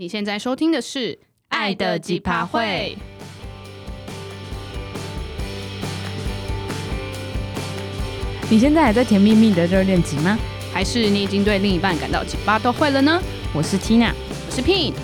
你现在收听的是《爱的几趴会》。你现在还在甜蜜蜜的热恋期吗？还是你已经对另一半感到几趴都会了呢？我是 Tina， 我是 Pin。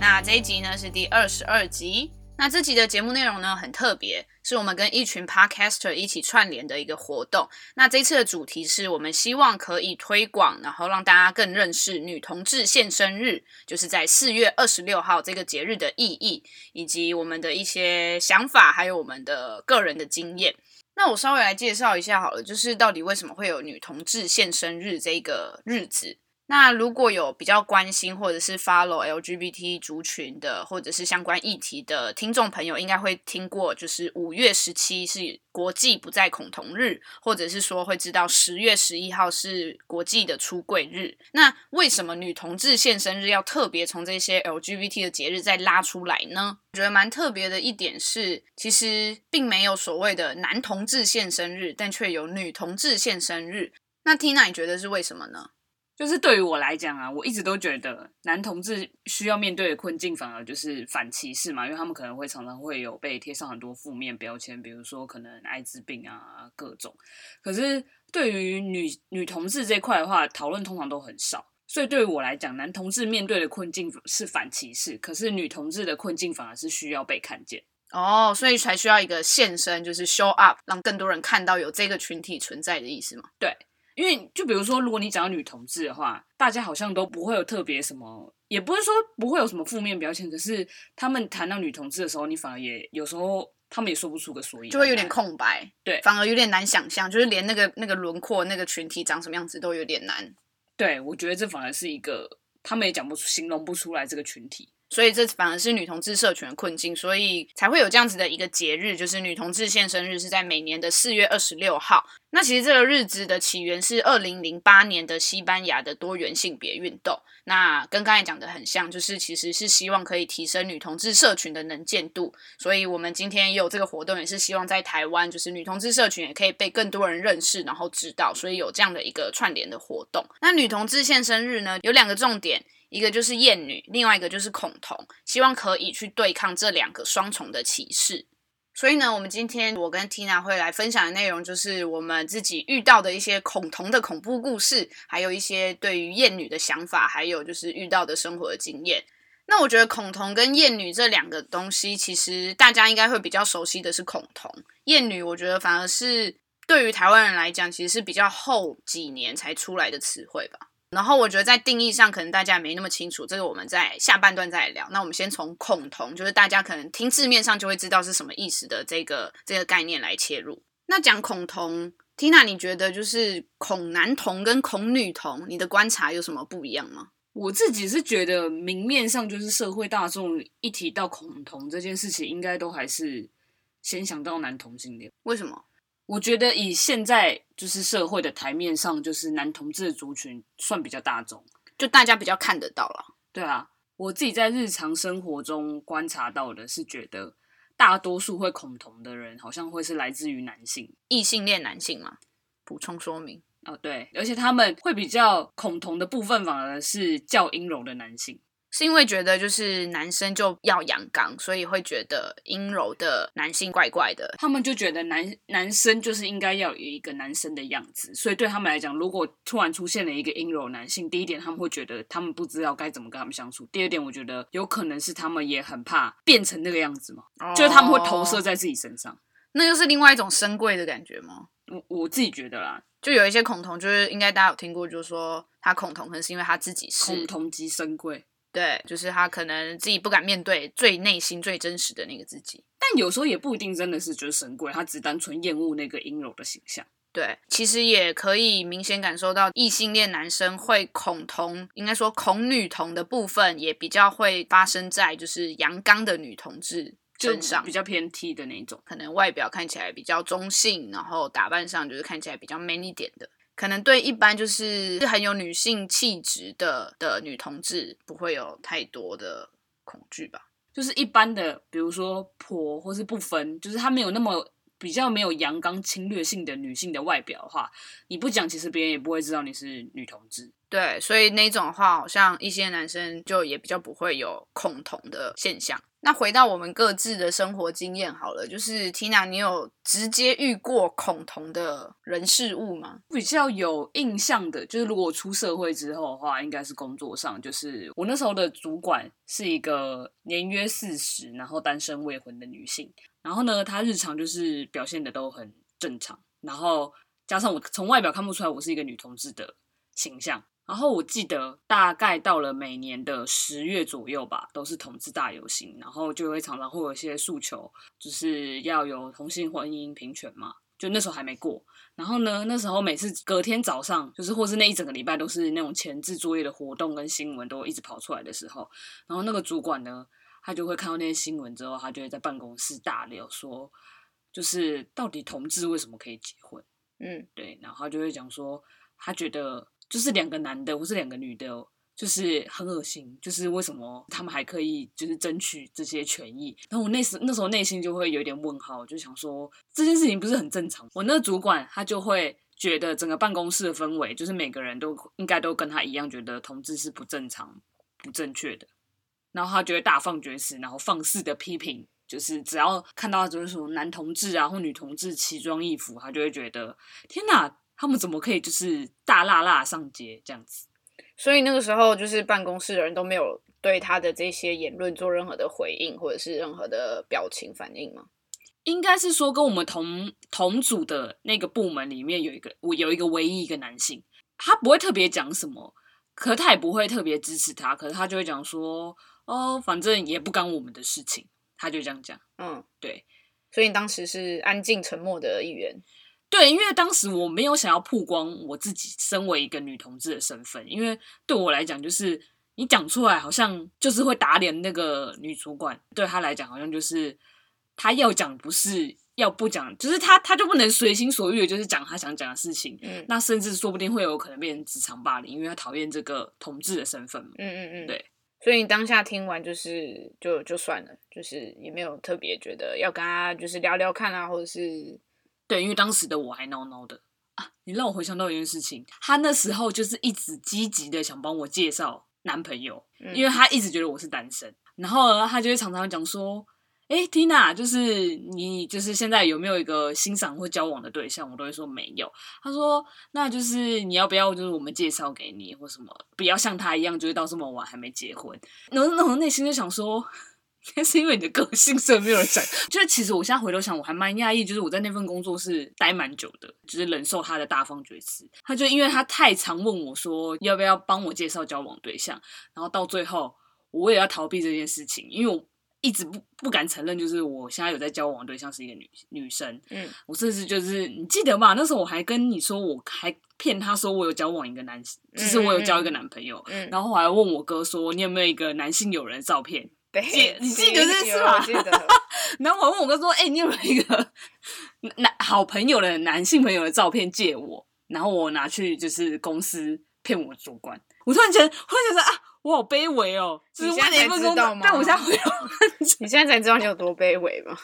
那这一集呢是第22集。那这集的节目内容呢很特别，是我们跟一群 podcaster 一起串联的一个活动。那这次的主题是我们希望可以推广，然后让大家更认识女同志现身日，就是在4月26号这个节日的意义，以及我们的一些想法，还有我们的个人的经验。那我稍微来介绍一下好了，就是到底为什么会有女同志现身日这个日子。那如果有比较关心或者是 follow LGBT 族群的或者是相关议题的听众朋友，应该会听过，就是5月17是国际不再恐同日，或者是说会知道10月11号是国际的出柜日。那为什么女同志现身日要特别从这些 LGBT 的节日再拉出来呢？我觉得蛮特别的一点是，其实并没有所谓的男同志现身日，但却有女同志现身日。那 Tina 你觉得是为什么呢？就是对于我来讲啊，我一直都觉得男同志需要面对的困境反而就是反歧视嘛，因为他们可能会常常会有被贴上很多负面标签，比如说可能艾滋病啊各种。可是对于 女同志这块的话，讨论通常都很少，所以对于我来讲，男同志面对的困境是反歧视，可是女同志的困境反而是需要被看见。哦，所以才需要一个现身，就是 show up， 让更多人看到有这个群体存在的意思嘛。对。因为就比如说如果你讲到女同志的话，大家好像都不会有特别什么，也不是说不会有什么负面标签，可是他们谈到女同志的时候，你反而也有时候他们也说不出个所以然，就会有点空白。对，反而有点难想象，就是连那个轮廓那个群体长什么样子都有点难。对，我觉得这反而是一个他们也讲不出形容不出来这个群体，所以这反而是女同志社群的困境，所以才会有这样子的一个节日，就是女同志现身日是在每年的4月26号。那其实这个日子的起源是2008年的西班牙的多元性别运动，那跟刚才讲的很像，就是其实是希望可以提升女同志社群的能见度，所以我们今天也有这个活动，也是希望在台湾就是女同志社群也可以被更多人认识然后知道，所以有这样的一个串联的活动。那女同志现身日呢有两个重点，一个就是厌女，另外一个就是恐同，希望可以去对抗这两个双重的歧视。所以呢，我们今天我跟 Tina 会来分享的内容，就是我们自己遇到的一些恐同的恐怖故事，还有一些对于厌女的想法，还有就是遇到的生活的经验。那我觉得恐同跟厌女这两个东西，其实大家应该会比较熟悉的是恐同，厌女我觉得反而是对于台湾人来讲，其实是比较后几年才出来的词汇吧。然后我觉得在定义上可能大家没那么清楚，这个我们在下半段再聊。那我们先从恐同，就是大家可能听字面上就会知道是什么意思的这个概念来切入。那讲恐同 Tina 你觉得就是恐男同跟恐女同你的观察有什么不一样吗？我自己是觉得明面上就是社会大众一提到恐同这件事情应该都还是先想到男同性恋。为什么？我觉得以现在就是社会的台面上，就是男同志的族群算比较大众，就大家比较看得到啦。对啊，我自己在日常生活中观察到的是觉得大多数会恐同的人好像会是来自于男性，异性恋男性嘛，补充说明。哦，对，而且他们会比较恐同的部分反而是较阴柔的男性，是因为觉得就是男生就要阳刚，所以会觉得阴柔的男性怪怪的，他们就觉得 男生就是应该要有一个男生的样子，所以对他们来讲，如果突然出现了一个阴柔男性，第一点他们会觉得他们不知道该怎么跟他们相处，第二点我觉得有可能是他们也很怕变成那个样子嘛，就是他们会投射在自己身上，那就是另外一种深贵的感觉吗？ 我自己觉得啦，就有一些恐同，就是应该大家有听过，就是说他恐同可能是因为他自己是恐同即深贵。对，就是他可能自己不敢面对最内心最真实的那个自己，但有时候也不一定真的是觉得神鬼，他只单纯厌恶那个阴柔的形象。对，其实也可以明显感受到异性恋男生会恐同，应该说恐女同的部分也比较会发生在就是阳刚的女同志身上，就比较偏 T 的那种，可能外表看起来比较中性，然后打扮上就是看起来比较 man 一点的，可能对一般就是很有女性气质 的女同志不会有太多的恐惧吧。就是一般的比如说婆或是不分，就是她没有那么比较没有阳刚侵略性的女性的外表的话，你不讲其实别人也不会知道你是女同志。对，所以那种话好像一些男生就也比较不会有恐同的现象。那回到我们各自的生活经验好了，就是 Tina 你有直接遇过恐同的人事物吗？比较有印象的就是如果我出社会之后的话应该是工作上，就是我那时候的主管是一个年约40然后单身未婚的女性，然后呢她日常就是表现的都很正常，然后加上我从外表看不出来我是一个女同志的形象。然后我记得大概到了每年的10月左右吧，都是同志大游行，然后就会常常会有一些诉求，就是要有同性婚姻平权嘛，就那时候还没过。然后呢那时候每次隔天早上就是或是那一整个礼拜都是那种前置作业的活动跟新闻都一直跑出来的时候，然后那个主管呢他就会看到那些新闻之后，他就会在办公室大聊说就是到底同志为什么可以结婚，对，然后他就会讲说他觉得就是两个男的或是两个女的就是很恶心，就是为什么他们还可以就是争取这些权益。然后我那时候内心就会有点问号，就想说这件事情不是很正常。我那个主管他就会觉得整个办公室的氛围就是每个人都应该都跟他一样觉得同志是不正常不正确的，然后他就会大放厥词，然后放肆的批评，就是只要看到就是什么男同志啊或女同志奇装异服，他就会觉得天哪他们怎么可以就是大辣辣上街这样子。所以那个时候就是办公室的人都没有对他的这些言论做任何的回应或者是任何的表情反应吗？应该是说跟我们同组的那个部门里面有一个唯一一个男性，他不会特别讲什么，可他也不会特别支持他，可是他就会讲说哦反正也不干我们的事情，他就这样讲。对，所以你当时是安静沉默的一员。对，因为当时我没有想要曝光我自己身为一个女同志的身份，因为对我来讲就是你讲出来好像就是会打脸那个女主管，对她来讲好像就是她要讲不是要不讲，就是她就不能随心所欲的就是讲她想讲的事情，那甚至说不定会有可能变成职场霸凌，因为她讨厌这个同志的身份嘛。对，所以你当下听完就是就算了，就是也没有特别觉得要跟她就是聊聊看啊，或者是。对，因为当时的我还孬孬的啊，你让我回想到一件事情，他那时候就是一直积极的想帮我介绍男朋友，因为他一直觉得我是单身，然后他就会常常讲说，Tina， 就是你就是现在有没有一个欣赏或交往的对象？我都会说没有。他说那就是你要不要就是我们介绍给你或什么，不要像他一样就是到这么晚还没结婚。然后内心就想说。但是因为你的个性所以没有人讲，就是其实我现在回头想我还蛮讶异，就是我在那份工作是待蛮久的，就是忍受他的大放厥词。他就因为他太常问我说要不要帮我介绍交往对象，然后到最后我也要逃避这件事情，因为我一直不敢承认就是我现在有在交往对象是一个女生。我甚至就是你记得吧，那时候我还跟你说我还骗他说我有交往一个男性，就是我有交一个男朋友，然后我还问我哥说你有没有一个男性友人照片，你记得这是吧？然后我问我哥说你有没有一个好朋友的男性朋友的照片借我，然后我拿去就是公司骗我主管。我突然觉得啊我好卑微哦，就是我哪一份工作，但我现在回头你现在才知道你有多卑微吗？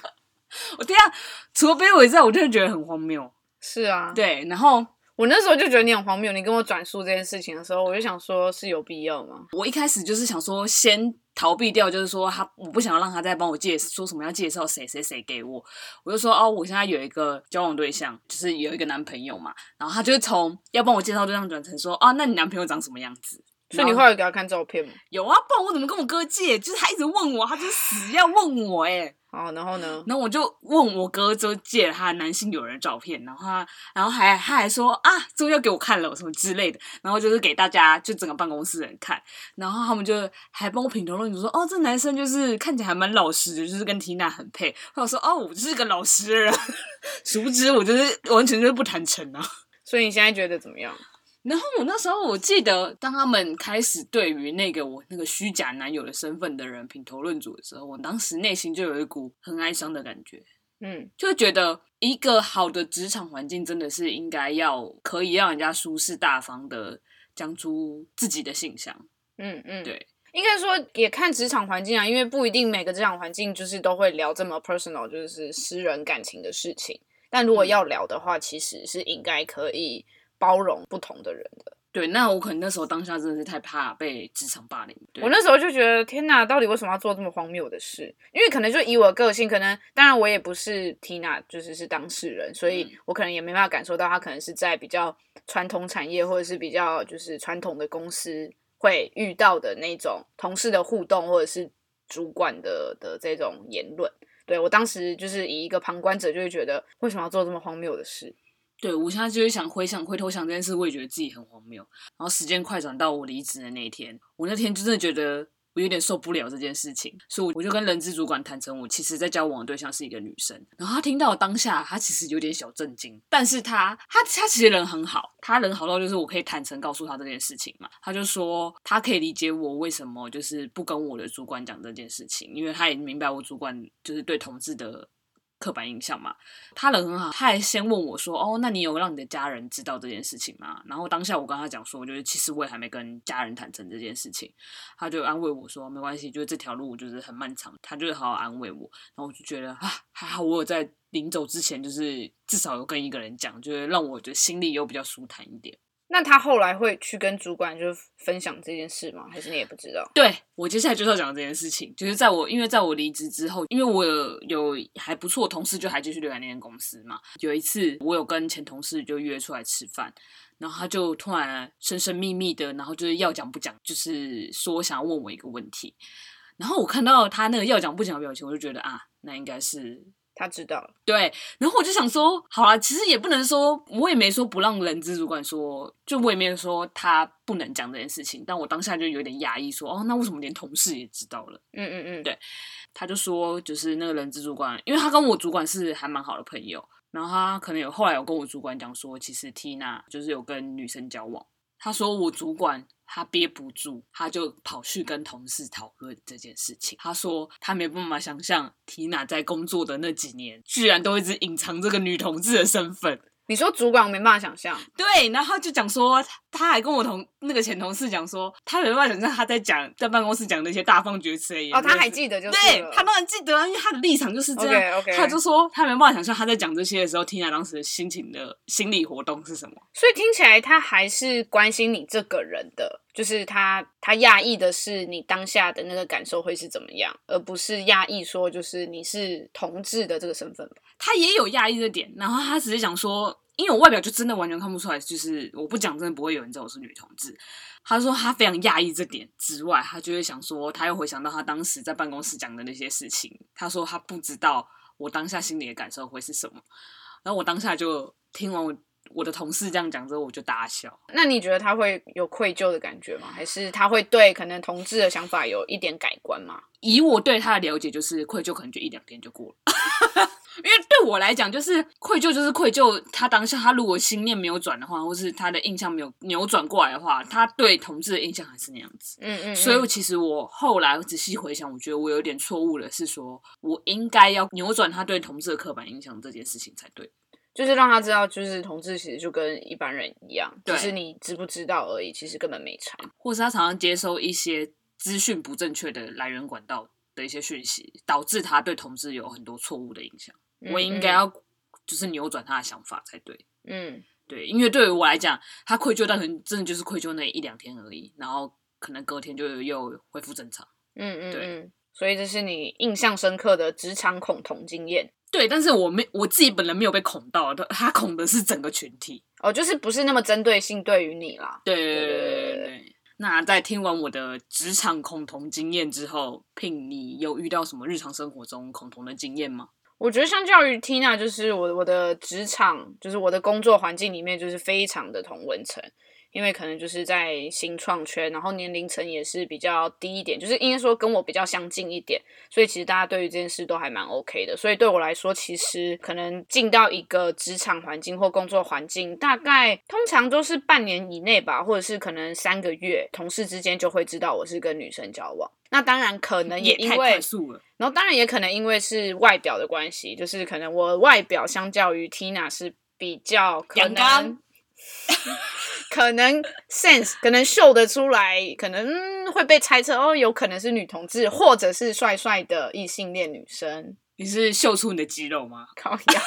我等一下除了卑微之外我真的觉得很荒谬。是啊，对，然后我那时候就觉得你很荒谬，你跟我转述这件事情的时候我就想说是有必要吗？我一开始就是想说先逃避掉，就是说我不想让他再帮我说什么要介绍谁谁谁给我，我就说哦我现在有一个交往对象，就是有一个男朋友嘛，然后他就从要帮我介绍对象转成说啊那你男朋友长什么样子。所以你后来给他看照片吗？有啊，不然我怎么跟我哥借？就是他一直问我，他就死要问我好，然后呢？然后我就问我哥，就借了他男性友人的照片，然后他还说啊，终于要给我看了什么之类的，然后就是给大家就整个办公室人看，然后他们就还帮我评头论足说哦，这男生就是看起来还蛮老实的，就是跟 Tina 很配。然后我说哦，我就是个老实人，殊不知我就是完全就是不坦诚啊。所以你现在觉得怎么样？然后我那时候我记得当他们开始对于我那个虚假男友的身份的人评头论足的时候，我当时内心就有一股很哀伤的感觉。就觉得一个好的职场环境真的是应该要可以让人家舒适大方的讲出自己的性向。对，应该说也看职场环境啊，因为不一定每个职场环境就是都会聊这么 personal 就是私人感情的事情，但如果要聊的话，其实是应该可以包容不同的人的。对，那我可能那时候当下真的是太怕被职场霸凌。我那时候就觉得天哪，到底为什么要做这么荒谬的事？因为可能就以我的个性，可能当然我也不是 Tina， 就是是当事人，所以我可能也没办法感受到他可能是在比较传统产业或者是比较就是传统的公司会遇到的那种同事的互动或者是主管的这种言论。对，我当时就是以一个旁观者就会觉得为什么要做这么荒谬的事？对，我现在就是想回头想这件事，我也觉得自己很荒谬。然后时间快转到我离职的那一天，我那天真的觉得我有点受不了这件事情，所以我就跟人资主管坦诚，我其实在交往的对象是一个女生。然后他听到当下，他其实有点小震惊，但是他其实人很好，他人好到就是我可以坦诚告诉他这件事情嘛。他就说他可以理解我为什么就是不跟我的主管讲这件事情，因为他也明白我主管就是对同志的刻板印象嘛。他人很好，他还先问我说哦，那你有让你的家人知道这件事情吗？然后当下我跟他讲说，就是其实我也还没跟家人坦诚这件事情。他就安慰我说没关系，就是这条路就是很漫长，他就是好好安慰我。然后我就觉得啊，还好我有在临走之前就是至少有跟一个人讲，就是让我觉得心里有比较舒坦一点。那他后来会去跟主管就分享这件事吗？还是你也不知道？对，我接下来就是要讲这件事情，就是因为在我离职之后，因为我有还不错的同事就还继续留在那间公司嘛。有一次我有跟前同事就约出来吃饭，然后他就突然神神秘秘的，然后就是要讲不讲，就是说想要问我一个问题。然后我看到他那个要讲不讲的表情，我就觉得啊，那应该是他知道了。对，然后我就想说好啦，其实也不能说，我也没说不让人资主管说，就我也没有说他不能讲这件事情，但我当下就有点压抑说哦，那为什么连同事也知道了？对，他就说就是那个人资主管，因为他跟我主管是还蛮好的朋友，然后他可能有后来有跟我主管讲说，其实 Tina 就是有跟女生交往。他说我主管他憋不住，他就跑去跟同事讨论这件事情。他说他没办法想象 Tina 在工作的那几年居然都一直隐藏这个女同志的身份。你说主管我没办法想象？对，然后他就讲说他还跟我那个前同事讲说他没办法想象他在办公室讲那些大放厥词的言论。哦，他还记得就是了。对，他当然记得，因为他的立场就是这样。他就说他没办法想象他在讲这些的时候 Tina 当时的心理活动是什么。所以听起来他还是关心你这个人的，就是他讶异的是你当下的那个感受会是怎么样，而不是讶异说就是你是同志的这个身份。他也有讶异这点，然后他直接讲说因为我外表就真的完全看不出来，就是我不讲真的不会有人知道我是女同志。他说他非常讶异这点之外，他就会想说他又回想到他当时在办公室讲的那些事情，他说他不知道我当下心里的感受会是什么。然后我当下就听完我的同事这样讲之后，我就大笑。那你觉得他会有愧疚的感觉吗？还是他会对可能同志的想法有一点改观吗？以我对他的了解，就是愧疚可能就一两天就过了。因为对我来讲，就是愧疚就是愧疚，他当下他如果心念没有转的话，或是他的印象没有扭转过来的话，他对同志的印象还是那样子。所以其实我后来仔细回想，我觉得我有点错误的是说，我应该要扭转他对同志的刻板印象这件事情才对。就是让他知道就是同志其实就跟一般人一样，只是你知不知道而已，其实根本没差。或是他常常接收一些资讯不正确的来源管道的一些讯息，导致他对同志有很多错误的影响。我应该要就是扭转他的想法才对。对，因为对于我来讲，他愧疚但可能真的就是愧疚那一两天而已，然后可能隔天就又恢复正常。对，所以这是你印象深刻的职场恐同经验。对，但是我自己本人没有被恐到，他恐的是整个群体。哦，就是不是那么针对性对于你啦。对。那在听完我的职场恐同经验之后， Pin 你有遇到什么日常生活中恐同的经验吗？我觉得相较于 Tina， 就是我的职场，就是我的工作环境里面，就是非常的同温层。因为可能就是在新创圈，然后年龄层也是比较低一点，就是应该说跟我比较相近一点，所以其实大家对于这件事都还蛮 OK 的。所以对我来说，其实可能进到一个职场环境或工作环境，大概通常都是半年以内吧，或者是可能3个月，同事之间就会知道我是跟女生交往。那当然可能也因为也太快速了，然后当然也可能因为是外表的关系，就是可能我外表相较于 Tina 是比较可能可能秀得出来，可能会被猜测哦，有可能是女同志，或者是帅帅的异性恋女生。你是秀出你的肌肉吗？靠腰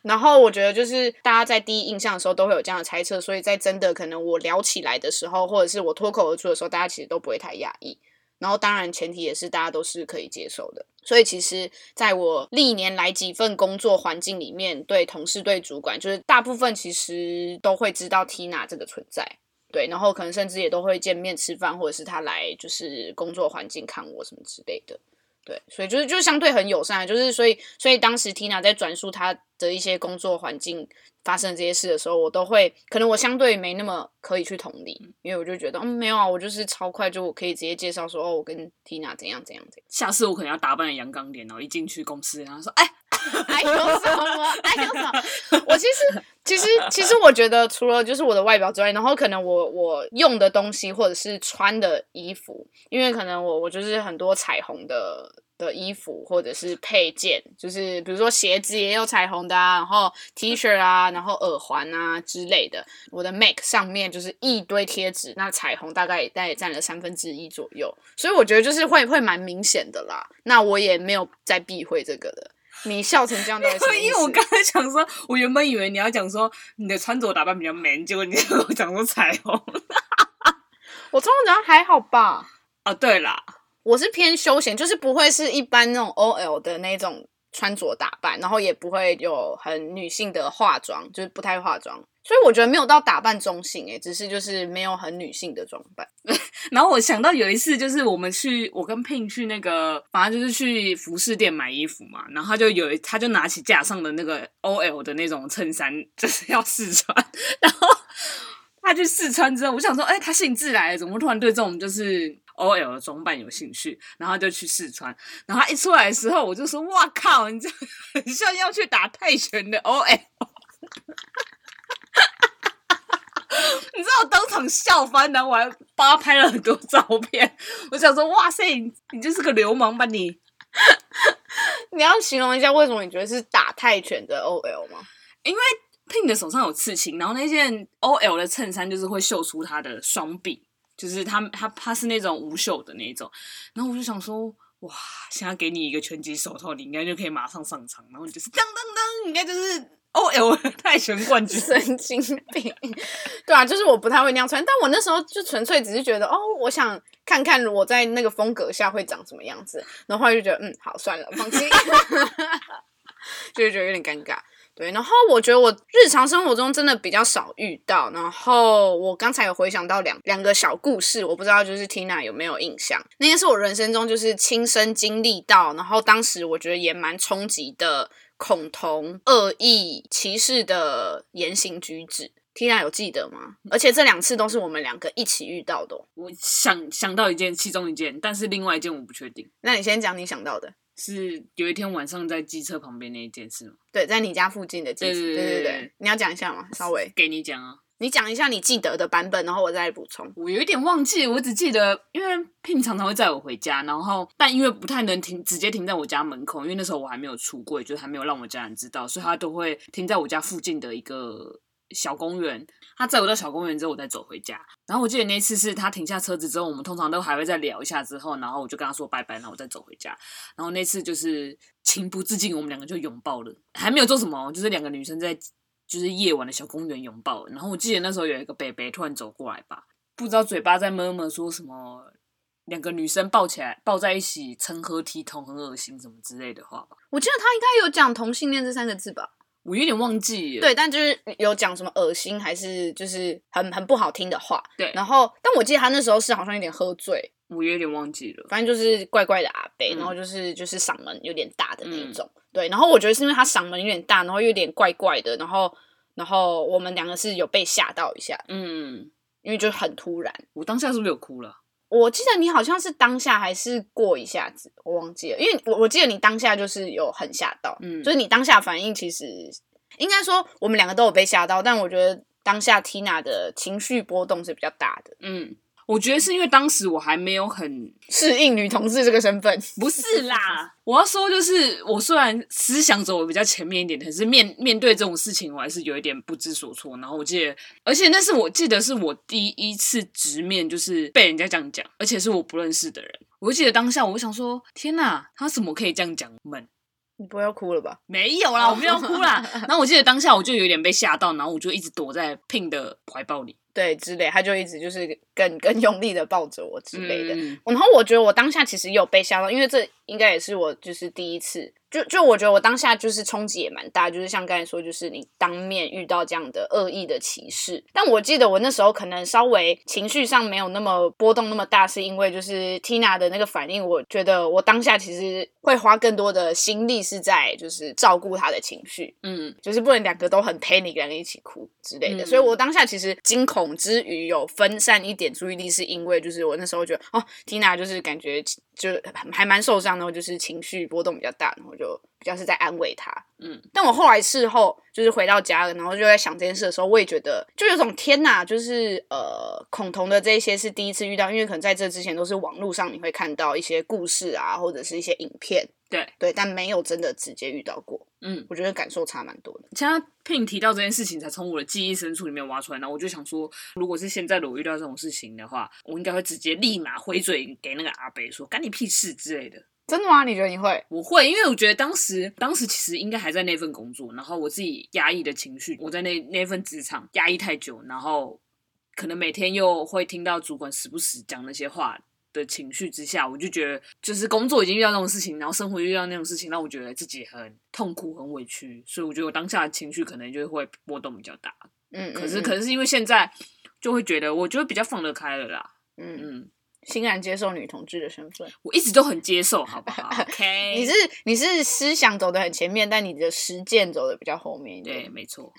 然后我觉得就是大家在第一印象的时候都会有这样的猜测，所以在真的可能我聊起来的时候，或者是我脱口而出的时候，大家其实都不会太讶异。然后当然前提也是大家都是可以接受的。所以其实在我历年来几份工作环境里面，对同事对主管，就是大部分其实都会知道 Tina 这个存在，对，然后可能甚至也都会见面吃饭，或者是他来就是工作环境看我什么之类的，对，所以就是相对很友善，就是所以当时 Tina 在转述她的一些工作环境发生这些事的时候，我都会可能我相对没那么可以去同理，因为我就觉得没有啊，我就是超快就我可以直接介绍说我跟 Tina 怎样怎样怎样，下次我可能要打扮阳刚脸，然后一进去公司然后说哎呦什么我其实我觉得除了就是我的外表之外，然后可能我用的东西或者是穿的衣服，因为可能我就是很多彩虹的衣服或者是配件，就是比如说鞋子也有彩虹的啊，然后 T 恤啊，然后耳环啊之类的。我的 Mac 上面就是一堆贴纸，那彩虹大概也占了1/3左右，所以我觉得就是会蛮明显的啦。那我也没有在避讳这个的。你笑成这样都会什么意思？因为我刚才想说，我原本以为你要讲说你的穿着打扮比较 man， 结果你跟我讲说彩虹。我穿着还好吧？啊，对啦，我是偏休闲，就是不会是一般那种 OL 的那种穿着打扮，然后也不会有很女性的化妆，就是不太化妆。所以我觉得没有到打扮中性欸，只是就是没有很女性的装扮。然后我想到有一次，就是我跟 Pin 去那个，反正就是去服饰店买衣服嘛，然后他就拿起架上的那个 OL 的那种衬衫，就是要试穿，然后他去试穿之后，我想说，他兴致来了，怎么突然对这种就是OL 的装扮有兴趣，然后就去试穿，然后他一出来的时候，我就说，哇靠，你这很像要去打泰拳的 OL。你知道我当场笑翻，然后我还帮他拍了很多照片。我想说，哇塞，你就是个流氓吧你！你要形容一下为什么你觉得是打泰拳的 OL 吗？因为 Pin 的手上有刺青，然后那件 OL 的衬衫就是会秀出他的双臂，就是他是那种无袖的那种。然后我就想说，哇，现在给你一个拳击手套，你应该就可以马上上场。然后你就是当当当，应该就是。OL 泰拳冠军，神经病。对啊，就是我不太会那样穿，但我那时候就纯粹只是觉得我想看看我在那个风格下会长什么样子，然后就觉得好算了，放弃。就觉得有点尴尬。对，然后我觉得我日常生活中真的比较少遇到，然后我刚才有回想到两个小故事，我不知道就是 Tina 有没有印象，那个是我人生中就是亲身经历到，然后当时我觉得也蛮冲击的恐同、恶意、歧视的言行举止， Tina 有记得吗？而且这2次都是我们2个一起遇到的哦。我想到一件，其中一件，但是另外一件我不确定。那你先讲你想到的。是有一天晚上在机车旁边那一件事吗？对，在你家附近的机车。对，你要讲一下吗？稍微给你讲啊。你讲一下你记得的版本，然后我再补充。我有一点忘记，我只记得因为 Pin 常常会载我回家，然后但因为不太能直接停在我家门口，因为那时候我还没有出柜，就是还没有让我家人知道，所以他都会停在我家附近的一个小公园。他载我到小公园之后，我再走回家。然后我记得那次是他停下车子之后，我们通常都还会再聊一下之后，然后我就跟他说拜拜，然后我再走回家。然后那次就是情不自禁，我们2个就拥抱了，还没有做什么，就是2个女生在。就是夜晚的小公园拥抱，然后我记得那时候有一个伯伯突然走过来吧，不知道嘴巴在murmur说什么，2个女生抱起来抱在一起，成何体统，很恶心什么之类的话吧。我记得他应该有讲同性恋这3个字吧，我有点忘记了。对，但就是有讲什么恶心，还是就是很不好听的话。对，然后但我记得他那时候是好像有点喝醉。我有点忘记了，反正就是怪怪的阿伯，然后就是嗓门有点大的那种，对。然后我觉得是因为他嗓门有点大，然后有点怪怪的，然后我们2个是有被吓到一下，因为就很突然。我当下是不是有哭了？我记得你好像是当下还是过一下子，我忘记了，因为我记得你当下就是有很吓到，就是你当下反应其实应该说我们2个都有被吓到，但我觉得当下 Tina 的情绪波动是比较大的，我觉得是因为当时我还没有很适应女同志这个身份。不是啦，我要说就是我虽然思想走得比较前面一点，可是面对这种事情我还是有一点不知所措。然后我记得，而且那是我记得是我第一次直面就是被人家这样讲，而且是我不认识的人。我记得当下我想说，天哪，他怎么可以这样讲我们？你不会要哭了吧？没有啦，我没有哭啦。然后我记得当下我就有点被吓到，然后我就一直躲在 Pin 的怀抱里，对之类，他就一直就是更用力的抱着我之类的。然后我觉得我当下其实也有被吓到，因为这应该也是我就是第一次，就我觉得我当下就是冲击也蛮大，就是像刚才说，就是你当面遇到这样的恶意的歧视。但我记得我那时候可能稍微情绪上没有那么波动那么大，是因为就是 Tina 的那个反应，我觉得我当下其实会花更多的心力是在就是照顾她的情绪，就是不能两个都很陪你，两个一起哭之类的。所以我当下其实惊恐之余有分散一点注意力，是因为就是我那时候觉得哦 ，Tina 就是感觉就还蛮受伤的，然后就是情绪波动比较大，然后就比较是在安慰他。但我后来事后就是回到家了，然后就在想这件事的时候，我也觉得就有种天哪，就是恐同的这些是第一次遇到，因为可能在这之前都是网络上你会看到一些故事啊，或者是一些影片，对，但没有真的直接遇到过。我觉得感受差蛮多的。现在 Pin 提到这件事情才从我的记忆深处里面挖出来，然后我就想说，如果是现在的我遇到这种事情的话，我应该会直接立马回嘴给那个阿伯说干你屁事之类的。真的吗？你觉得你会？我会，因为我觉得当时其实应该还在那份工作，然后我自己压抑的情绪，我在那份职场压抑太久，然后可能每天又会听到主管时不时讲那些话的情绪之下，我就觉得就是工作已经遇到那种事情，然后生活遇到那种事情，让我觉得自己很痛苦很委屈，所以我觉得我当下的情绪可能就会波动比较大。可是因为现在就会觉得我就会比较放得开了啦。欣然接受女同志的身份，我一直都很接受，好不好？ OK， 你是思想走得很前面，但你的实践走得比较后面一点。对，没错。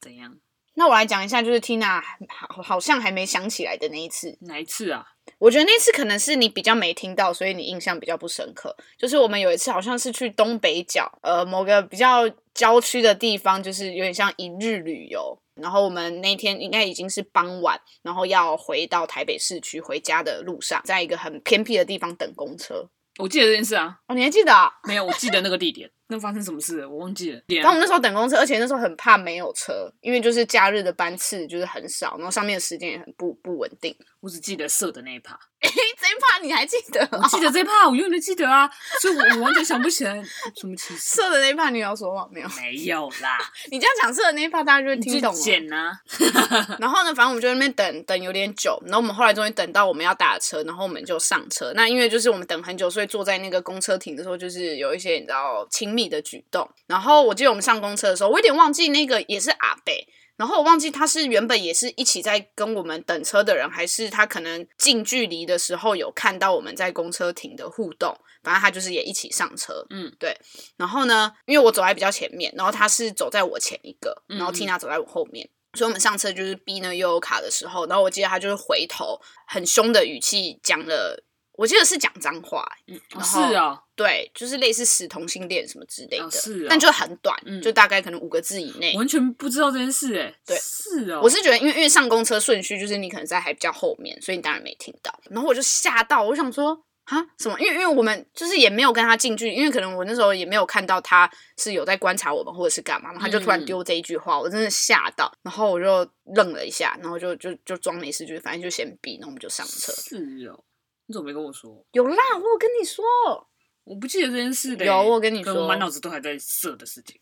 怎样？那我来讲一下，就是 Tina 好像还没想起来的那一次。哪一次啊？我觉得那次可能是你比较没听到，所以你印象比较不深刻。就是我们有一次好像是去东北角，某个比较郊区的地方，就是有点像一日旅游。然后我们那天应该已经是傍晚，然后要回到台北市区回家的路上，在一个很偏僻的地方等公车。我记得这件事啊。哦，你还记得啊？没有，我记得那个地点。那发生什么事我忘记了。然后我们那时候等公车，而且那时候很怕没有车，因为就是假日的班次就是很少，然后上面的时间也很不稳定。我只记得射的那一趴。这一趴你还记得？我记得这一趴，我永远都记得啊，所以我完全想不起来什么歧视。射的那一趴你要说吗？没有啦。你这样讲射的那一趴，大家就会听懂了。剪啊。然后呢，反正我们就在那边等有点久，然后我们后来终于等到我们要打车，然后我们就上车。那因为就是我们等很久，所以坐在那个公车亭的时候，就是有一些你知道亲密的举动。然后我记得我们上公车的时候，我有点忘记那个也是阿伯，然后我忘记他是原本也是一起在跟我们等车的人，还是他可能近距离的时候有看到我们在公车亭的互动，反正他就是也一起上车。对。然后呢，因为我走在比较前面，然后他是走在我前一个，然后 Tina 走在我后面，所以我们上车就是 B 呢悠悠卡的时候，然后我记得他就是回头很凶的语气讲了，我记得是讲脏话。是啊。对，就是类似死同性恋什么之类的。是啊。但就很短，就大概可能5个字以内。完全不知道这件事耶。对。是啊。我是觉得因为上公车顺序就是你可能在还比较后面，所以你当然没听到。然后我就吓到，我想说蛤什么，因为我们就是也没有跟他近距离，因为可能我那时候也没有看到他是有在观察我们或者是干嘛，他就突然丢这一句话，我真的吓到，然后我就愣了一下，然后就装没事，就反正就先避，然后我们就上车。是哦。你怎么没跟我说？有啦，我有跟你说。我不记得这件事的。有，我有跟你说。我满脑子都还在射的事情。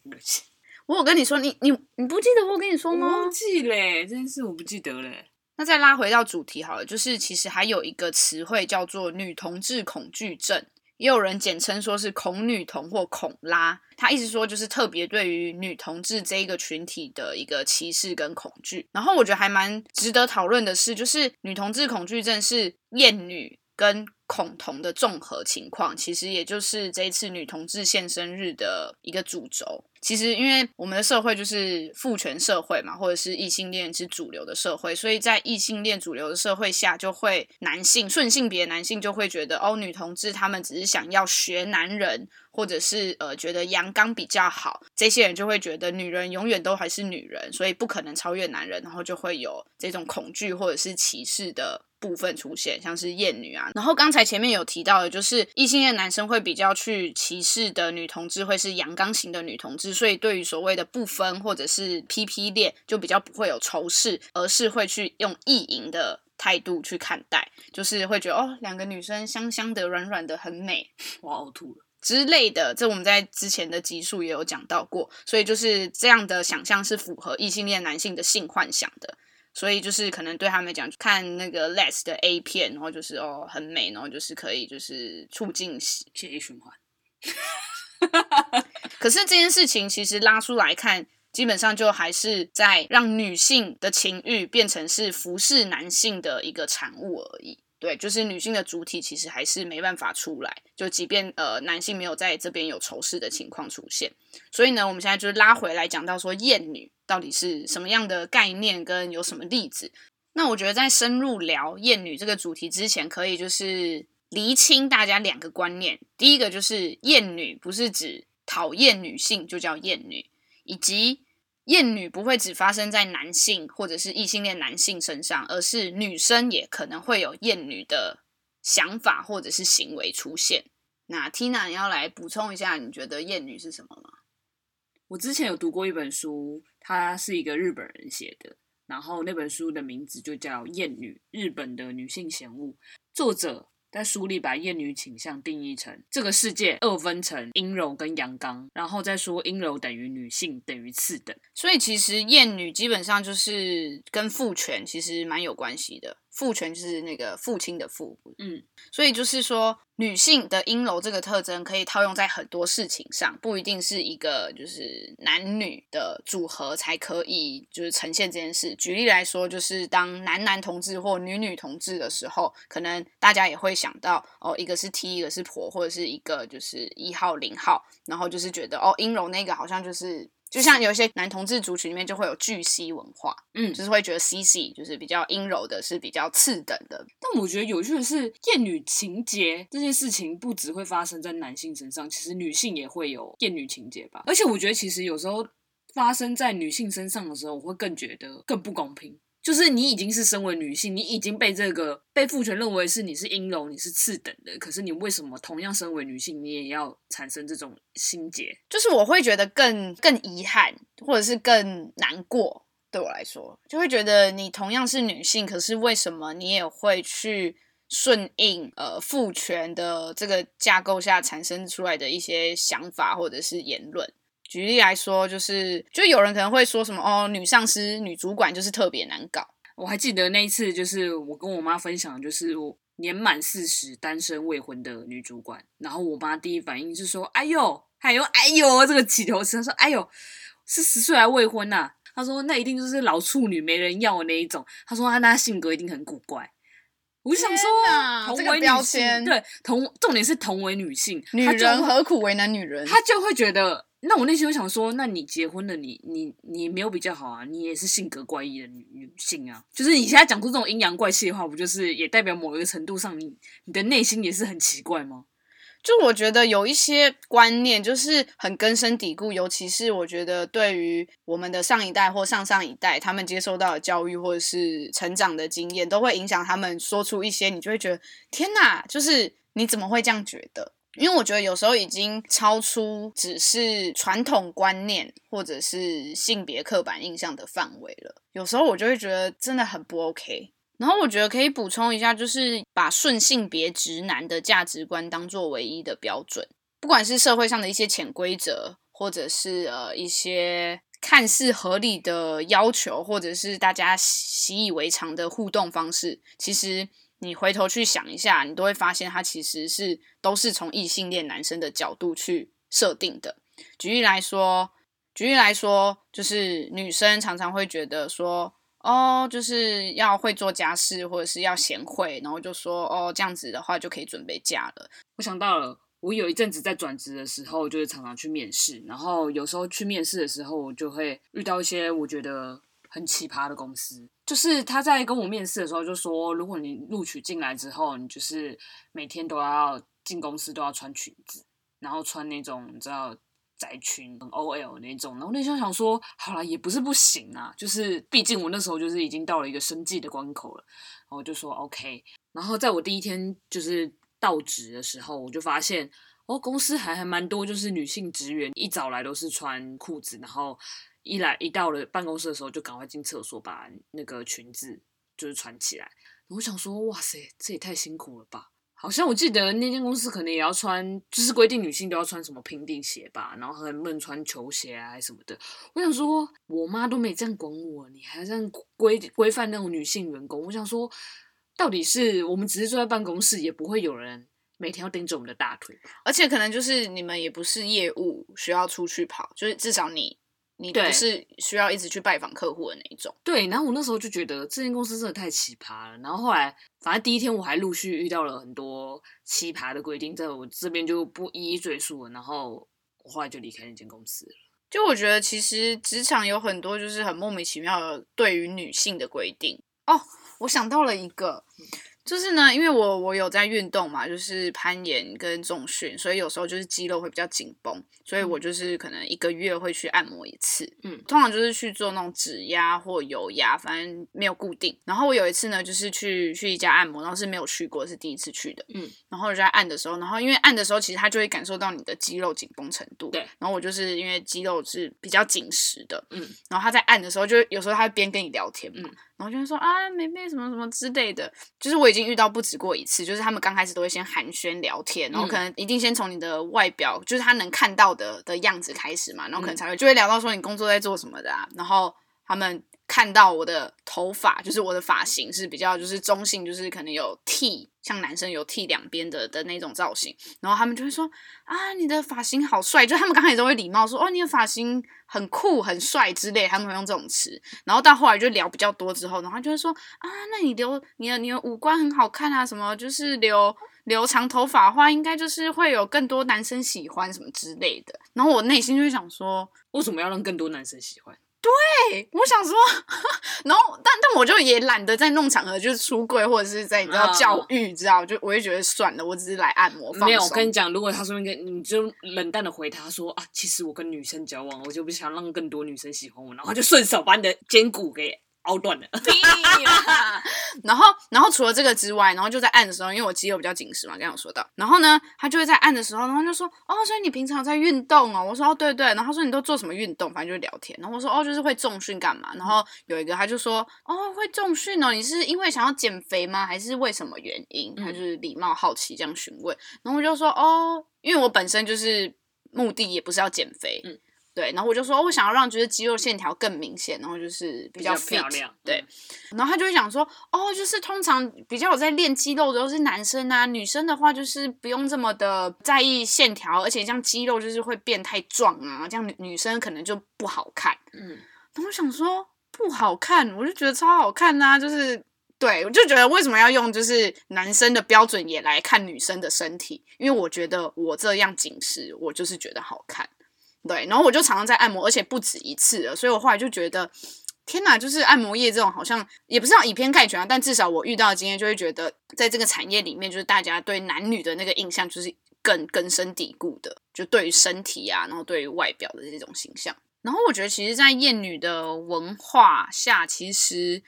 我有跟你说，你不记得我有跟你说吗？我忘记嘞，这件事我不记得嘞。那再拉回到主题好了，就是其实还有一个词汇叫做女同志恐惧症，也有人简称说是恐女同或恐拉，他意思说就是特别对于女同志这一个群体的一个歧视跟恐惧。然后我觉得还蛮值得讨论的是，就是女同志恐惧症是厌女跟恐同的综合情况，其实也就是这一次女同志现身日的一个主轴。其实因为我们的社会就是父权社会嘛，或者是异性恋是主流的社会，所以在异性恋主流的社会下，就会男性顺性别男性就会觉得哦，女同志他们只是想要学男人，或者是觉得阳刚比较好，这些人就会觉得女人永远都还是女人，所以不可能超越男人，然后就会有这种恐惧或者是歧视的部分出现，像是厌女啊。然后刚才前面有提到的，就是异性恋男生会比较去歧视的女同志会是阳刚型的女同志，所以对于所谓的不分或者是 PP 恋就比较不会有仇视，而是会去用意淫的态度去看待，就是会觉得哦，两个女生香香的软软的很美，我呕吐了之类的，这我们在之前的集数也有讲到过，所以就是这样的想象是符合异性恋男性的性幻想的，所以就是可能对他们讲看那个 Les 的 A 片，然后就是哦很美，然后就是可以就是促进血液循环可是这件事情其实拉出来看，基本上就还是在让女性的情欲变成是服侍男性的一个产物而已，对，就是女性的主体其实还是没办法出来，就即便男性没有在这边有仇视的情况出现。所以呢，我们现在就拉回来讲到说厌女到底是什么样的概念跟有什么例子。那我觉得在深入聊厌女这个主题之前，可以就是厘清大家两个观念。第一个就是厌女不是指讨厌女性就叫厌女，以及厌女不会只发生在男性或者是异性恋男性身上，而是女生也可能会有厌女的想法或者是行为出现。那 Tina 你要来补充一下你觉得厌女是什么吗？我之前有读过一本书，它是一个日本人写的，然后那本书的名字就叫厌女，日本的女性嫌恶。作者在书里把厌女倾向定义成这个世界二分成阴柔跟阳刚，然后再说阴柔等于女性等于次等。所以其实厌女基本上就是跟父权其实蛮有关系的，父权就是那个父亲的父，所以就是说女性的阴柔这个特征可以套用在很多事情上，不一定是一个就是男女的组合才可以就是呈现这件事。举例来说，就是当男男同志或女女同志的时候，可能大家也会想到哦，一个是 T 一个是婆，或者是一个就是一号零号，然后就是觉得哦阴柔那个好像就是就像有些男同志族群里面就会有巨 C 文化，就是会觉得 CC 就是比较阴柔的是比较次等的。但我觉得有趣的是，厌女情节这件事情不只会发生在男性身上，其实女性也会有厌女情节吧。而且我觉得其实有时候发生在女性身上的时候，我会更觉得更不公平，就是你已经是身为女性，你已经被这个被父权认为是你是阴柔你是次等的，可是你为什么同样身为女性你也要产生这种心结，就是我会觉得更遗憾或者是更难过。对我来说就会觉得你同样是女性，可是为什么你也会去顺应父权的这个架构下产生出来的一些想法或者是言论。举例来说，就有人可能会说什么哦，女上司、女主管就是特别难搞。我还记得那一次，就是我跟我妈分享，就是我年满40单身未婚的女主管，然后我妈第一反应是说：“哎呦，还有哎呦这个起头词。”她说：“哎呦，40岁还未婚啊？”她说：“那一定就是老处女没人要那一种。”她说：“她那性格一定很古怪。”我就想说，同为女性，这个标签，对，重点是同为女性，女人何苦为难女人？她就会觉得。那我内心就想说，那你结婚了，你没有比较好啊，你也是性格怪异的女性啊。就是你现在讲出这种阴阳怪气的话，不就是也代表某一个程度上你的内心也是很奇怪吗？就我觉得有一些观念就是很根深蒂固，尤其是我觉得对于我们的上一代或上上一代，他们接受到的教育或者是成长的经验，都会影响他们说出一些你就会觉得天哪，就是你怎么会这样觉得。因为我觉得有时候已经超出只是传统观念或者是性别刻板印象的范围了，有时候我就会觉得真的很不 OK。 然后我觉得可以补充一下，就是把顺性别直男的价值观当作唯一的标准，不管是社会上的一些潜规则，或者是一些看似合理的要求，或者是大家习以为常的互动方式，其实你回头去想一下，你都会发现它其实是都是从异性恋男生的角度去设定的。举例来说，就是女生常常会觉得说哦，就是要会做家事或者是要贤惠，然后就说哦，这样子的话就可以准备嫁了。我想到了，我有一阵子在转职的时候，就是常常去面试，然后有时候去面试的时候，我就会遇到一些我觉得很奇葩的公司，就是他在跟我面试的时候就说，如果你录取进来之后，你就是每天都要进公司都要穿裙子，然后穿那种你知道窄裙 OL 那种。然后那时候想说好啦，也不是不行啊，就是毕竟我那时候就是已经到了一个生计的关口了，然后我就说 OK。 然后在我第一天就是到职的时候，我就发现哦，公司还蛮多就是女性职员一早来都是穿裤子，然后一到了办公室的时候就赶快进厕所把那个裙子就是穿起来。我想说哇塞，这也太辛苦了吧。好像我记得那间公司可能也要穿，就是规定女性都要穿什么平底鞋吧，然后很不能穿球鞋啊什么的。我想说我妈都没这样管我，你还这样规范那种女性员工。我想说到底是我们只是坐在办公室，也不会有人每天要盯着我们的大腿，而且可能就是你们也不是业务需要出去跑，就是至少你不是需要一直去拜访客户的那一种。对，然后我那时候就觉得这间公司真的太奇葩了。然后后来反正第一天我还陆续遇到了很多奇葩的规定，在我这边就不一一赘述了。然后我后来就离开那间公司了。就我觉得其实职场有很多就是很莫名其妙的对于女性的规定哦。我想到了一个，就是呢，因为我有在运动嘛，就是攀岩跟重训，所以有时候就是肌肉会比较紧绷，所以我就是可能一个月会去按摩一次，通常就是去做那种指压或油压，反正没有固定。然后我有一次呢，就是去一家按摩，然后是没有去过，是第一次去的，然后我就在按的时候，然后因为按的时候其实它就会感受到你的肌肉紧绷程度，对。然后我就是因为肌肉是比较紧实的，然后他在按的时候，就有时候他会边跟你聊天嘛。然后就会说啊，妹妹什么什么之类的，就是我已经遇到不止过一次，就是他们刚开始都会先寒暄聊天，然后可能一定先从你的外表，就是他能看到的样子开始嘛，然后可能才会就会聊到说你工作在做什么的啊，然后他们看到我的头发，就是我的发型是比较就是中性，就是可能有剃，像男生有剃两边的那种造型，然后他们就会说啊，你的发型好帅，就他们刚开始都会礼貌说哦，你的发型很酷很帅之类，他们会用这种词。然后到后来就聊比较多之后，然后就会说啊，那你留你的五官很好看啊，什么就是留长头发的话应该就是会有更多男生喜欢什么之类的。然后我内心就会想说，为什么要让更多男生喜欢？对，我想说，然后但我就也懒得在弄场合就是出柜，或者是在你知道教育，知道就我也觉得算了，我只是来按摩放松。没有，我跟你讲，如果他说你就冷淡的回他说啊，其实我跟女生交往，我就不想让更多女生喜欢我，然后就顺手把你的肩骨给凹断了。然后除了这个之外，然后就在按的时候，因为我肌肉比较紧实嘛，刚刚有说到。然后呢，他就会在按的时候，然后就说哦，所以你平常在运动哦？我说哦，对对。然后他说你都做什么运动？反正就是聊天。然后我说哦，就是会重训干嘛？然后有一个他就说哦，会重训哦，你是因为想要减肥吗？还是为什么原因？他就是礼貌好奇这样询问。然后我就说哦，因为我本身就是目的也不是要减肥。对，然后我就说，我想要让就是肌肉线条更明显，然后就是比较 fit, 漂亮。对，然后他就会讲说，哦，就是通常比较有在练肌肉的都是男生啊，女生的话就是不用这么的在意线条，而且这样肌肉就是会变太壮啊，这样女生可能就不好看。然后我想说不好看，我就觉得超好看啊，就是。对，我就觉得为什么要用就是男生的标准也来看女生的身体，因为我觉得我这样紧实，我就是觉得好看。对，然后我就常常在按摩，而且不止一次了，所以我后来就觉得，天哪，就是按摩业这种好像也不是要以偏概全啊，但至少我遇到的经验就会觉得，在这个产业里面，就是大家对男女的那个印象就是更根深蒂固的，就对于身体啊，然后对于外表的这种形象。然后我觉得其实在厌女的文化下，其实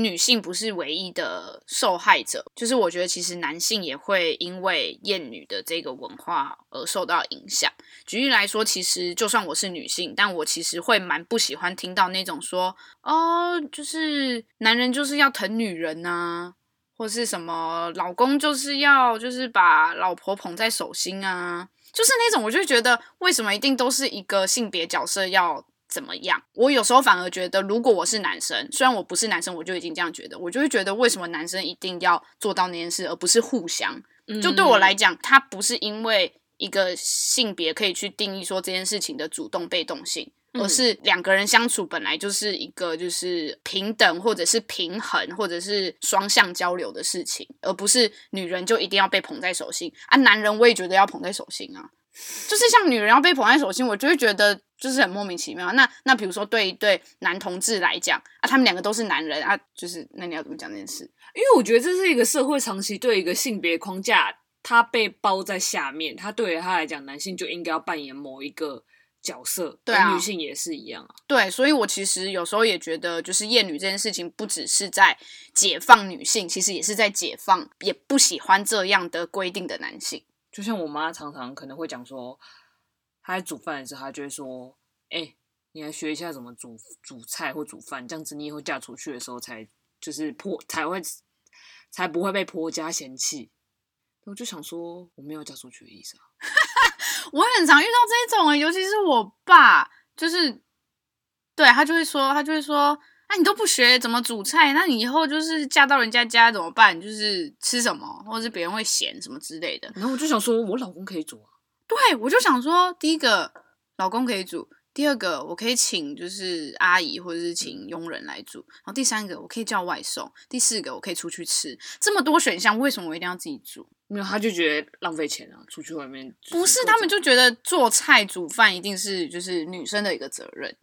女性不是唯一的受害者，就是我觉得其实男性也会因为厌女的这个文化而受到影响。举例来说，其实就算我是女性，但我其实会蛮不喜欢听到那种说哦，就是男人就是要疼女人啊，或是什么老公就是要就是把老婆捧在手心啊，就是那种我就觉得为什么一定都是一个性别角色要怎么样。我有时候反而觉得如果我是男生，虽然我不是男生我就已经这样觉得，我就会觉得为什么男生一定要做到那件事，而不是互相。就对我来讲，他不是因为一个性别可以去定义说这件事情的主动被动性，而是两个人相处本来就是一个就是平等或者是平衡或者是双向交流的事情，而不是女人就一定要被捧在手心啊，男人我也觉得要捧在手心啊，就是像女人要被捧在手心，我就会觉得就是很莫名其妙。那比如说对一对男同志来讲啊，他们两个都是男人啊，就是那你要怎么讲这件事？因为我觉得这是一个社会长期对一个性别框架他被包在下面，他对于他来讲，男性就应该要扮演某一个角色，对啊，女性也是一样啊。对，所以我其实有时候也觉得，就是厌女这件事情不只是在解放女性，其实也是在解放也不喜欢这样的规定的男性。就像我妈常常可能会讲说，她在煮饭的时候，她就会说：“哎，你来学一下怎么煮菜或煮饭，这样子你以后嫁出去的时候才就是才不会被婆家嫌弃。我就想说，我没有嫁出去的意思啊。我很常遇到这种，尤其是我爸，就是对他就会说，啊，你都不学怎么煮菜，那你以后就是嫁到人家家怎么办？就是吃什么，或者是别人会嫌什么之类的。然后我就想说，我老公可以煮啊。对，我就想说，第一个老公可以煮，第二个我可以请就是阿姨或者是请佣人来煮，然后第三个我可以叫外送，第四个我可以出去吃，这么多选项，为什么我一定要自己煮？没有，他就觉得浪费钱啊，出去外面不是，他们就觉得做菜煮饭一定是就是女生的一个责任，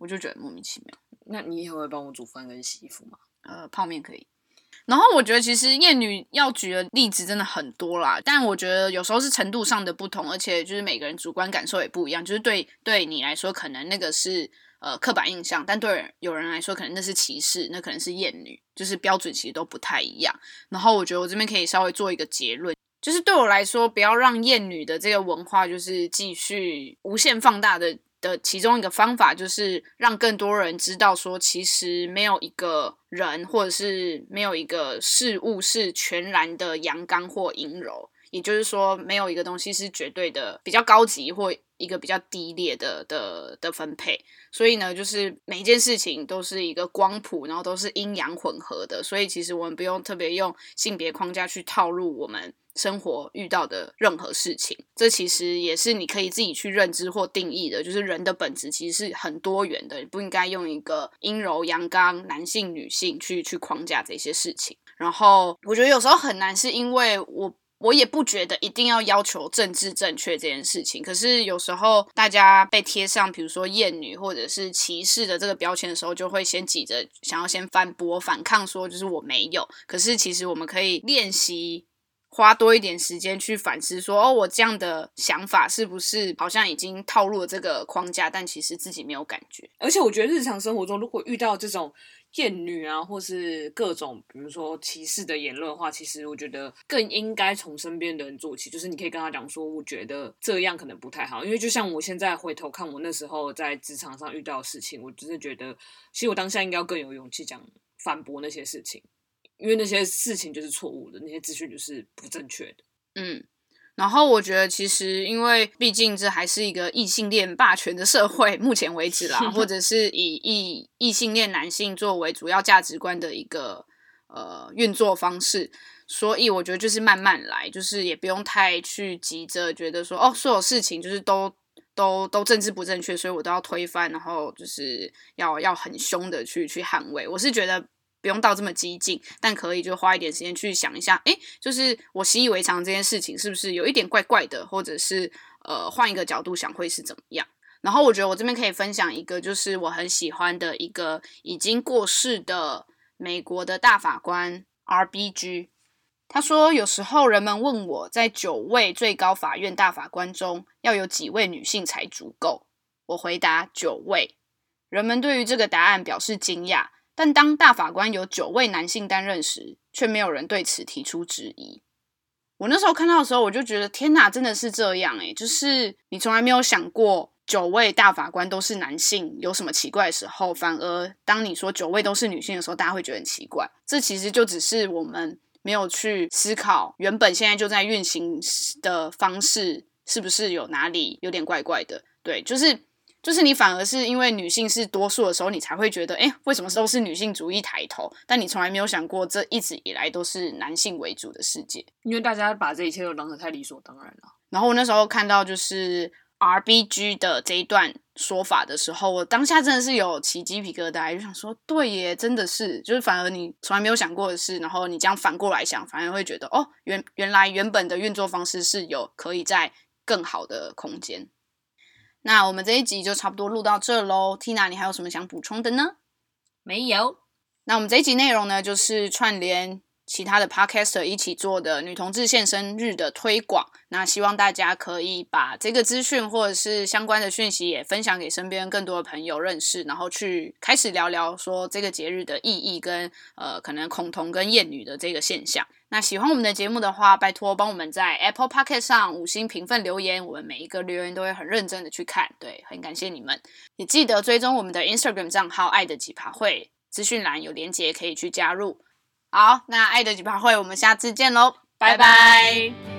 我就觉得莫名其妙。那你以后会帮我煮饭跟洗衣服吗？泡面可以。然后我觉得其实厌女要举的例子真的很多啦，但我觉得有时候是程度上的不同，而且就是每个人主观感受也不一样，就是对你来说可能那个是刻板印象，但对有人来说可能那是歧视，那可能是厌女，就是标准其实都不太一样。然后我觉得我这边可以稍微做一个结论，就是对我来说不要让厌女的这个文化就是继续无限放大的其中一个方法，就是让更多人知道说其实没有一个人或者是没有一个事物是全然的阳刚或阴柔，也就是说没有一个东西是绝对的比较高级或一个比较低劣的分配。所以呢就是每一件事情都是一个光谱，然后都是阴阳混合的，所以其实我们不用特别用性别框架去套路我们生活遇到的任何事情，这其实也是你可以自己去认知或定义的，就是人的本质其实是很多元的，你不应该用一个阴柔阳刚男性女性去框架这些事情。然后我觉得有时候很难是因为我也不觉得一定要要求政治正确这件事情，可是有时候大家被贴上比如说厌女或者是歧视的这个标签的时候，就会先急着想要先反驳反抗说就是我没有，可是其实我们可以练习花多一点时间去反思说，哦，我这样的想法是不是好像已经套入了这个框架，但其实自己没有感觉。而且我觉得日常生活中如果遇到这种厌女啊或是各种比如说歧视的言论的话，其实我觉得更应该从身边的人做起，就是你可以跟他讲说我觉得这样可能不太好，因为就像我现在回头看我那时候在职场上遇到的事情，我只是觉得其实我当下应该要更有勇气讲反驳那些事情，因为那些事情就是错误的，那些资讯就是不正确的。嗯，然后我觉得其实因为毕竟这还是一个异性恋霸权的社会，目前为止啦，或者是以异性恋男性作为主要价值观的一个运作方式，所以我觉得就是慢慢来，就是也不用太去急着觉得说，哦，所有事情就是都政治不正确，所以我都要推翻，然后就是要很凶的去捍卫。我是觉得不用到这么激进，但可以就花一点时间去想一下，就是我习以为常这件事情是不是有一点怪怪的，或者是换一个角度想会是怎么样。然后我觉得我这边可以分享一个，就是我很喜欢的一个已经过世的美国的大法官 RBG， 他说有时候人们问我在9位最高法院大法官中要有几位女性才足够，我回答9位。人们对于这个答案表示惊讶，但当大法官有9位男性担任时，却没有人对此提出质疑。我那时候看到的时候，我就觉得天哪，真的是这样耶，就是你从来没有想过9位大法官都是男性有什么奇怪的时候，反而当你说9位都是女性的时候，大家会觉得很奇怪。这其实就只是我们没有去思考原本现在就在运行的方式是不是有哪里有点怪怪的。对，就是你反而是因为女性是多数的时候，你才会觉得为什么都是女性主义抬头，但你从来没有想过这一直以来都是男性为主的世界，因为大家把这一切都当成太理所当然了。然后我那时候看到就是RBG 的这一段说法的时候，我当下真的是有起鸡皮疙瘩，就想说对耶，真的是，就是反而你从来没有想过的事，然后你这样反过来想，反而会觉得哦，原来原本的运作方式是有可以在更好的空间。那我们这一集就差不多录到这咯， Tina 你还有什么想补充的呢？没有。那我们这一集内容呢，就是串联其他的 podcaster 一起做的女同志现身日的推广，那希望大家可以把这个资讯或者是相关的讯息也分享给身边更多的朋友认识，然后去开始聊聊说这个节日的意义跟可能恐同跟厌女的这个现象。那喜欢我们的节目的话，拜托帮我们在 Apple Podcast 上5星评分留言，我们每一个留言都会很认真的去看，对，很感谢你们。也记得追踪我们的 Instagram 账号爱的几趴会，资讯栏有连结可以去加入。好，那爱的几趴会我们下次见咯，拜拜。